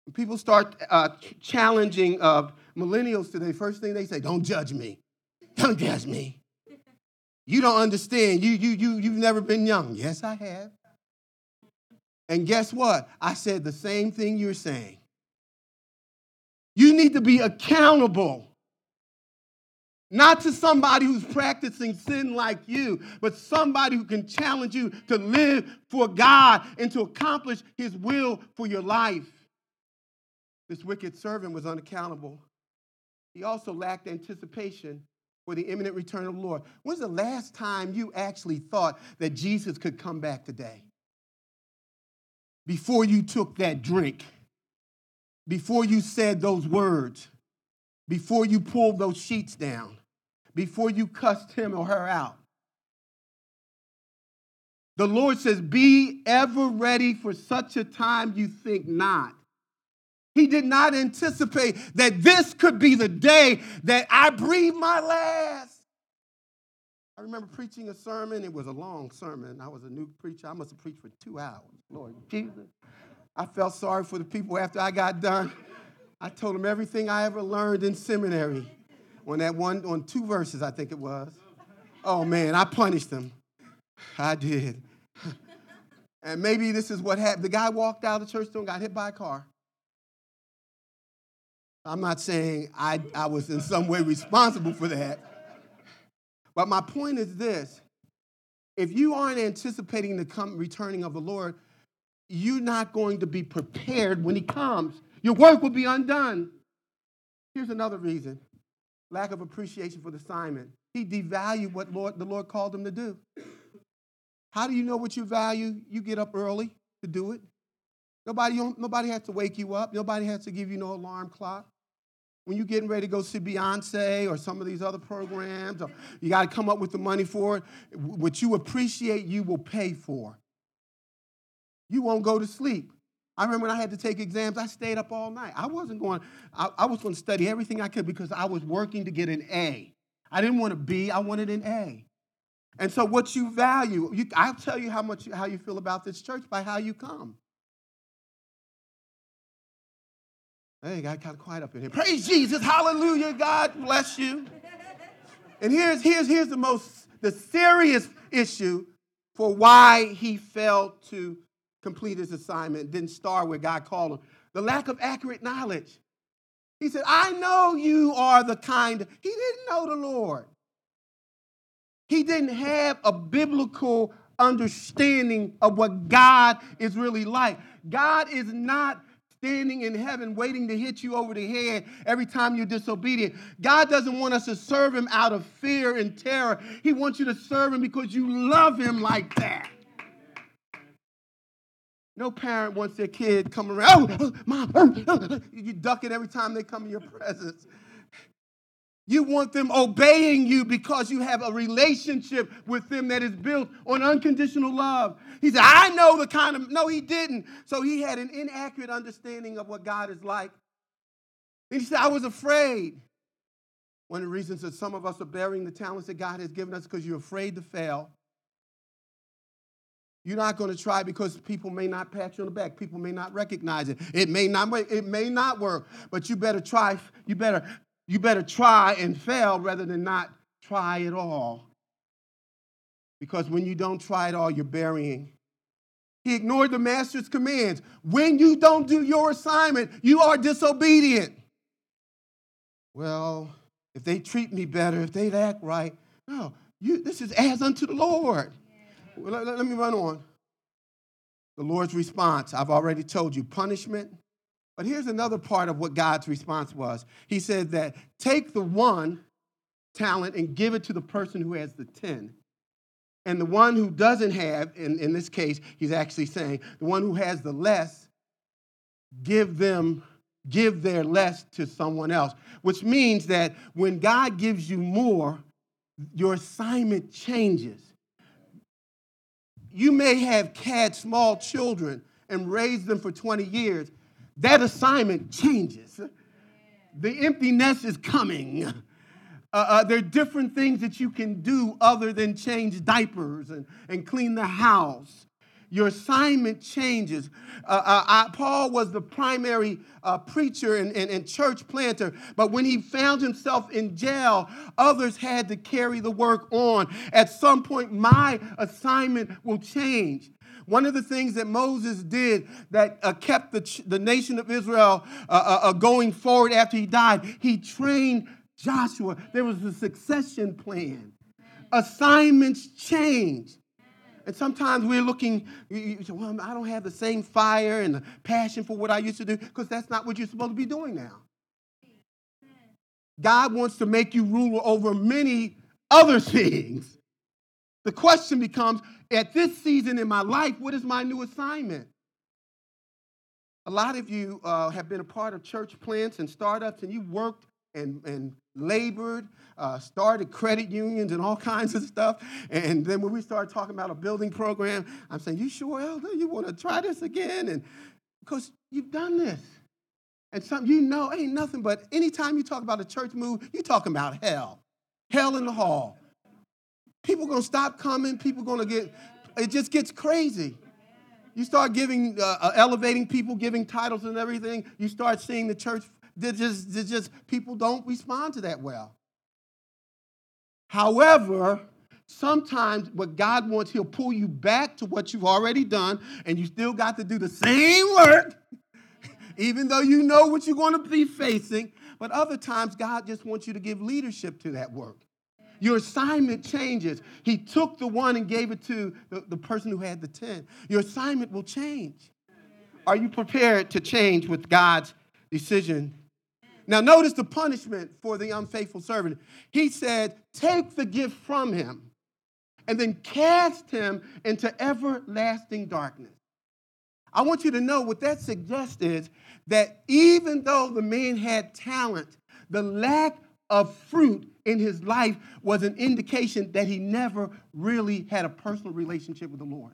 when people start uh, challenging uh, millennials today, first thing they say, don't judge me. Don't judge me. You don't understand. You, you, you, you've never been young. Yes, I have. And guess what? I said the same thing you're saying. You need to be accountable, not to somebody who's practicing sin like you, but somebody who can challenge you to live for God and to accomplish his will for your life. This wicked servant was unaccountable. He also lacked anticipation for the imminent return of the Lord. When's the last time you actually thought that Jesus could come back today? Before you took that drink, before you said those words, before you pulled those sheets down, before you cussed him or her out. The Lord says, be ever ready for such a time you think not. He did not anticipate that this could be the day that I breathe my last. I remember preaching a sermon. It was a long sermon. I was a new preacher. I must have preached for two hours. Lord Jesus. I felt sorry for the people after I got done. I told them everything I ever learned in seminary on that one, on two verses, I think it was. Oh, man, I punished them. I did. And maybe this is what happened. The guy walked out of the church door and got hit by a car. I'm not saying I, I was in some way responsible for that. But my point is this. If you aren't anticipating the come, returning of the Lord, you're not going to be prepared when he comes. Your work will be undone. Here's another reason. Lack of appreciation for the assignment. He devalued what Lord, the Lord called him to do. How do you know what you value? You get up early to do it. Nobody, nobody has to wake you up. Nobody has to give you no alarm clock. When you're getting ready to go see Beyonce or some of these other programs, or you got to come up with the money for it. What you appreciate, you will pay for. You won't go to sleep. I remember when I had to take exams, I stayed up all night. I wasn't going, I, I was going to study everything I could because I was working to get an A. I didn't want a B, I wanted an A. And so what you value, you, I'll tell you how much how you feel about this church by how you come. Hey, got kind of quiet up in here. Praise Jesus, hallelujah, God bless you. And here's, here's, here's the most, the serious issue for why he failed to complete his assignment, didn't start where God called him. The lack of accurate knowledge. He said, I know you are the kind of, he didn't know the Lord. He didn't have a biblical understanding of what God is really like. God is not standing in heaven waiting to hit you over the head every time you're disobedient. God doesn't want us to serve him out of fear and terror. He wants you to serve him because you love him like that. No parent wants their kid come around, oh, oh mom, oh, oh. You duck it every time they come in your presence. You want them obeying you because you have a relationship with them that is built on unconditional love. He said, I know the kind of, no, he didn't. So he had an inaccurate understanding of what God is like. And he said, I was afraid. One of the reasons that some of us are burying the talents that God has given us because you're afraid to fail. You're not going to try because people may not pat you on the back. People may not recognize it. It may not, it may not work, but you better try. You better, you better try and fail rather than not try at all. Because when you don't try at all, you're burying. He ignored the master's commands. When you don't do your assignment, you are disobedient. Well, if they treat me better, if they act right, no, you, this is as unto the Lord. Let, let, let me run on. The Lord's response, I've already told you, punishment, But here's another part of what God's response was. He said that take the one talent and give it to the person who has the ten. And the one who doesn't have, in, in this case, he's actually saying, the one who has the less, give them, give their less to someone else. Which means that when God gives you more, your assignment changes. You may have had small children and raised them for twenty years. That assignment changes. The emptiness is coming. Uh, uh, there are different things that you can do other than change diapers and, and clean the house. Your assignment changes. Uh, uh, I, Paul was the primary uh, preacher and, and, and church planter, but when he found himself in jail, others had to carry the work on. At some point, my assignment will change. One of the things that Moses did that uh, kept the, the nation of Israel uh, uh, going forward after he died, he trained Joshua. There was a succession plan. Assignments change. And sometimes we're looking, you say, well, I don't have the same fire and the passion for what I used to do, because that's not what you're supposed to be doing now. God wants to make you ruler over many other things. The question becomes, at this season in my life, what is my new assignment? A lot of you uh, have been a part of church plants and startups, and you worked and, and labored, uh, started credit unions and all kinds of stuff. And then when we started talking about a building program, I'm saying, you sure, Elder, you want to try this again? And because you've done this. And some, you know, ain't nothing, but anytime you talk about a church move, you're talking about hell. Hell in the hall. People going to stop coming. People going to get, it just gets crazy. You start giving, uh, elevating people, giving titles and everything. You start seeing the church, they're just, they're just, people don't respond to that well. However, sometimes what God wants, he'll pull you back to what you've already done, and you still got to do the same work, even though you know what you're going to be facing. But other times, God just wants you to give leadership to that work. Your assignment changes. He took the one and gave it to the, the person who had the ten. Your assignment will change. Are you prepared to change with God's decision? Now, notice the punishment for the unfaithful servant. He said, take the gift from him and then cast him into everlasting darkness. I want you to know what that suggests is that even though the man had talent, the lack of fruit in his life was an indication that he never really had a personal relationship with the Lord.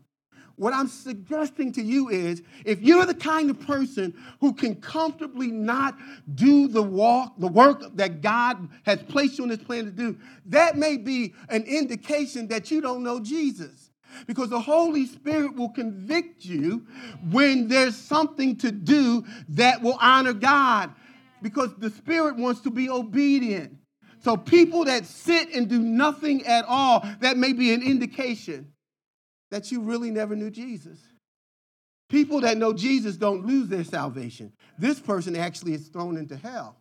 What I'm suggesting to you is if you're the kind of person who can comfortably not do the walk, the work that God has placed you on this plan to do, that may be an indication that you don't know Jesus. Because the Holy Spirit will convict you when there's something to do that will honor God. Because the Spirit wants to be obedient. So people that sit and do nothing at all, that may be an indication that you really never knew Jesus. People that know Jesus don't lose their salvation. This person actually is thrown into hell.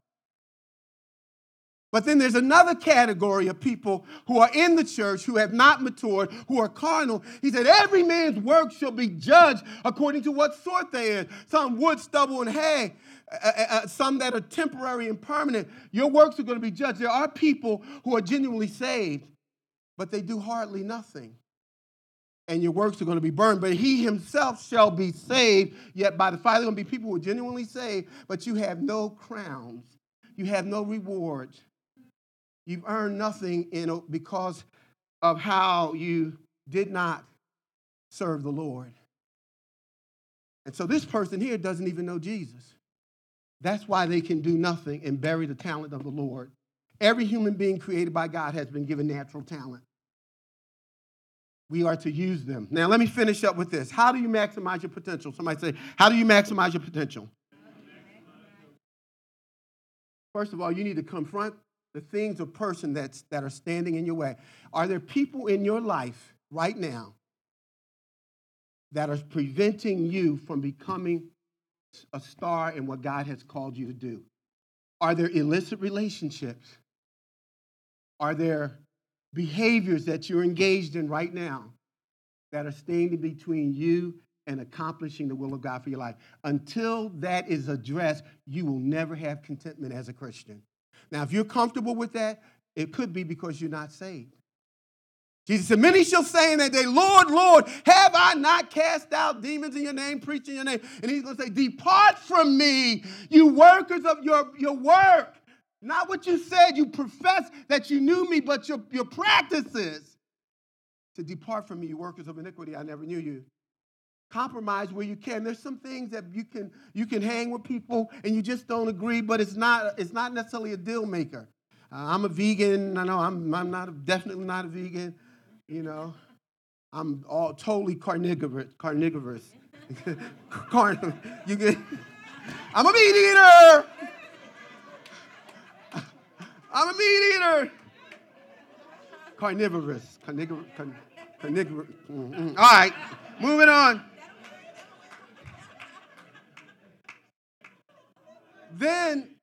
But then there's another category of people who are in the church, who have not matured, who are carnal. He said, every man's work shall be judged according to what sort they are. Some wood, stubble, and hay. Uh, uh, some that are temporary and permanent. Your works are going to be judged. There are people who are genuinely saved, but they do hardly nothing. And your works are going to be burned. But he himself shall be saved, yet by the fire. There are going to be people who are genuinely saved, but you have no crowns. You have no rewards. You've earned nothing in, because of how you did not serve the Lord. And so this person here doesn't even know Jesus. That's why they can do nothing and bury the talent of the Lord. Every human being created by God has been given natural talent. We are to use them. Now, let me finish up with this. How do you maximize your potential? Somebody say, how do you maximize your potential? First of all, you need to confront the things or person that's, that are standing in your way. Are there people in your life right now that are preventing you from becoming a star in what God has called you to do? Are there illicit relationships? Are there behaviors that you're engaged in right now that are standing between you and accomplishing the will of God for your life. Until that is addressed, you will never have contentment as a Christian. Now, if you're comfortable with that, it could be because you're not saved. Jesus said, many shall say in that day, Lord, Lord, have I not cast out demons in your name, preached in your name? And he's going to say, depart from me, you workers of your, your work. Not what you said. You profess that you knew me, but your, your practices. To depart from me, you workers of iniquity, I never knew you. Compromise where you can. There's some things that you can you can hang with people and you just don't agree, but it's not it's not necessarily a deal maker. Uh, I'm a vegan. I know I'm I'm not a, definitely not a vegan. You know, I'm all totally carnivorous. Carnivorous. Carn. You get. I'm a meat eater. I'm a meat eater. Carnivorous. Carnivorous. Carnivorous. Mm-hmm. All right, moving on. Then,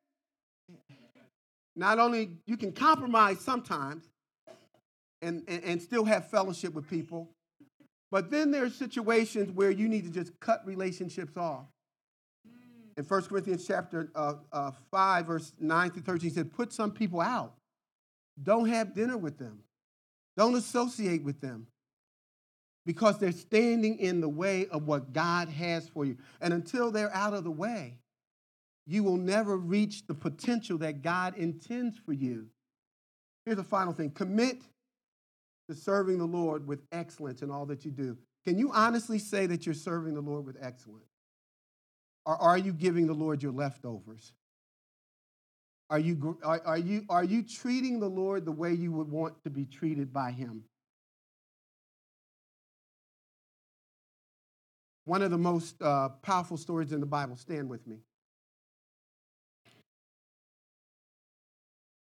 not only you can compromise sometimes and, and, and still have fellowship with people, but then there's situations where you need to just cut relationships off. In First Corinthians chapter uh, uh, five, verse nine through thirteen, he said, put some people out. Don't have dinner with them. Don't associate with them because they're standing in the way of what God has for you. And until they're out of the way, you will never reach the potential that God intends for you. Here's a final thing. Commit to serving the Lord with excellence in all that you do. Can you honestly say that you're serving the Lord with excellence? Or are you giving the Lord your leftovers? Are you, are, are you, are you treating the Lord the way you would want to be treated by him? One of the most uh, powerful stories in the Bible, stand with me,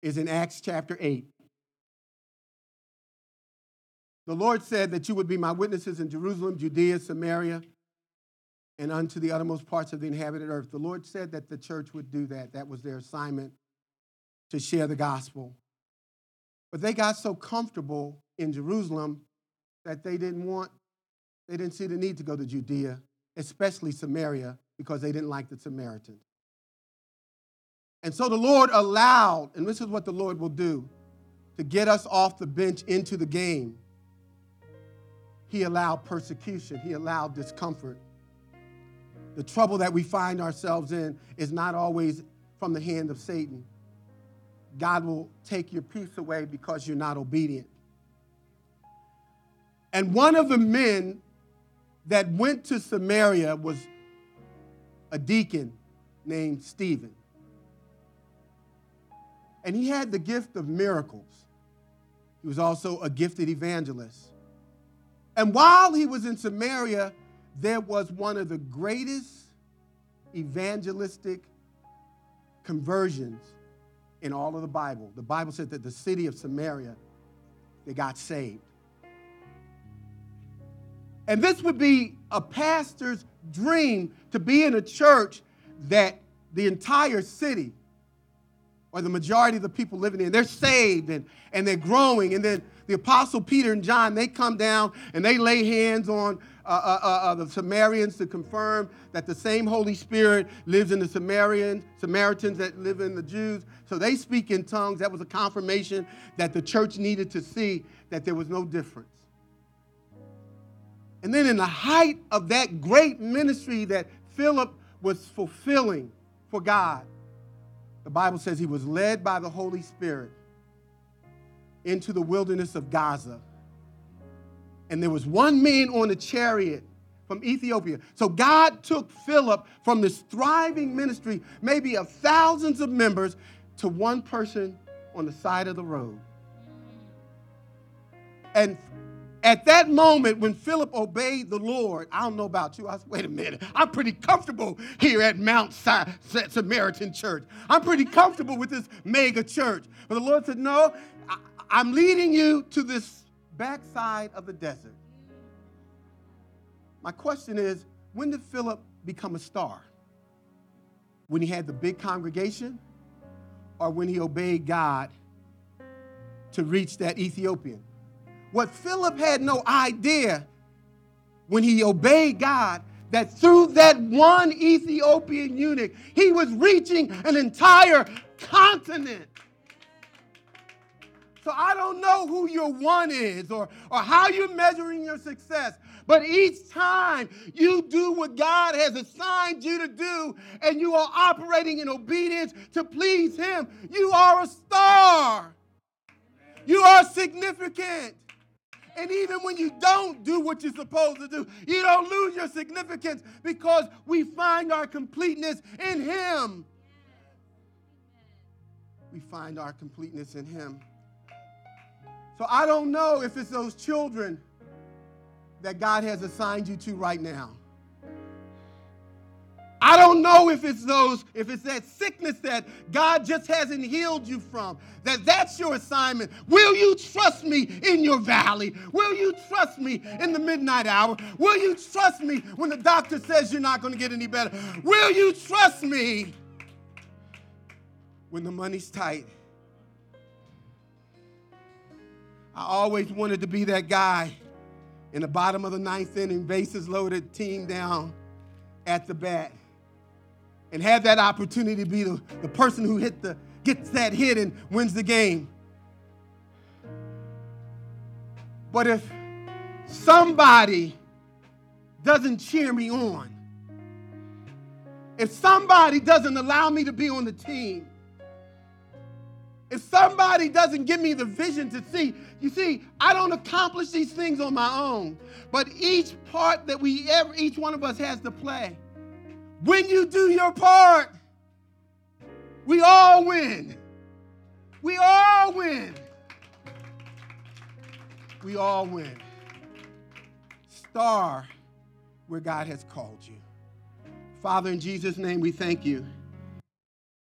is in Acts chapter eight. The Lord said that you would be my witnesses in Jerusalem, Judea, Samaria, and unto the uttermost parts of the inhabited earth. The Lord said that the church would do that. That was their assignment, to share the gospel. But they got so comfortable in Jerusalem that they didn't want, they didn't see the need to go to Judea, especially Samaria, because they didn't like the Samaritans. And so the Lord allowed, and this is what the Lord will do, to get us off the bench into the game. He allowed persecution. He allowed discomfort. The trouble that we find ourselves in is not always from the hand of Satan. God will take your peace away because you're not obedient. And one of the men that went to Samaria was a deacon named Stephen. And he had the gift of miracles. He was also a gifted evangelist. And while he was in Samaria, there was one of the greatest evangelistic conversions in all of the Bible. The Bible said that the city of Samaria, they got saved. And this would be a pastor's dream, to be in a church that the entire city, or the majority of the people living in, they're saved and, and they're growing. And then the Apostle Peter and John, they come down and they lay hands on uh, uh, uh, the Samaritans to confirm that the same Holy Spirit lives in the Samarians, Samaritans that live in the Jews. So they speak in tongues. That was a confirmation that the church needed to see that there was no difference. And then in the height of that great ministry that Philip was fulfilling for God, the Bible says he was led by the Holy Spirit into the wilderness of Gaza. And there was one man on a chariot from Ethiopia. So God took Philip from this thriving ministry, maybe of thousands of members, to one person on the side of the road. And at that moment, when Philip obeyed the Lord, I don't know about you, I said, wait a minute, I'm pretty comfortable here at Mount Samaritan Church. I'm pretty comfortable with this mega church. But the Lord said, no, I, I'm leading you to this backside of the desert. My question is, when did Philip become a star? When he had the big congregation, or when he obeyed God to reach that Ethiopian? What Philip had no idea when he obeyed God, that through that one Ethiopian eunuch, he was reaching an entire continent. So I don't know who your one is or, or how you're measuring your success, but each time you do what God has assigned you to do and you are operating in obedience to please him, you are a star. You are significant. And even when you don't do what you're supposed to do, you don't lose your significance because we find our completeness in him. We find our completeness in him. So I don't know if it's those children that God has assigned you to right now. I don't know if it's those, if it's that sickness that God just hasn't healed you from, that that's your assignment. Will you trust me in your valley? Will you trust me in the midnight hour? Will you trust me when the doctor says you're not going to get any better? Will you trust me when the money's tight? I always wanted to be that guy in the bottom of the ninth inning, bases loaded, team down at the bat, and have that opportunity to be the, the person who hit the, gets that hit and wins the game. But if somebody doesn't cheer me on, if somebody doesn't allow me to be on the team, if somebody doesn't give me the vision to see, you see, I don't accomplish these things on my own. But each part that we ever, each one of us has to play. When you do your part, we all win. We all win. We all win. Star where God has called you. Father, in Jesus' name, we thank you.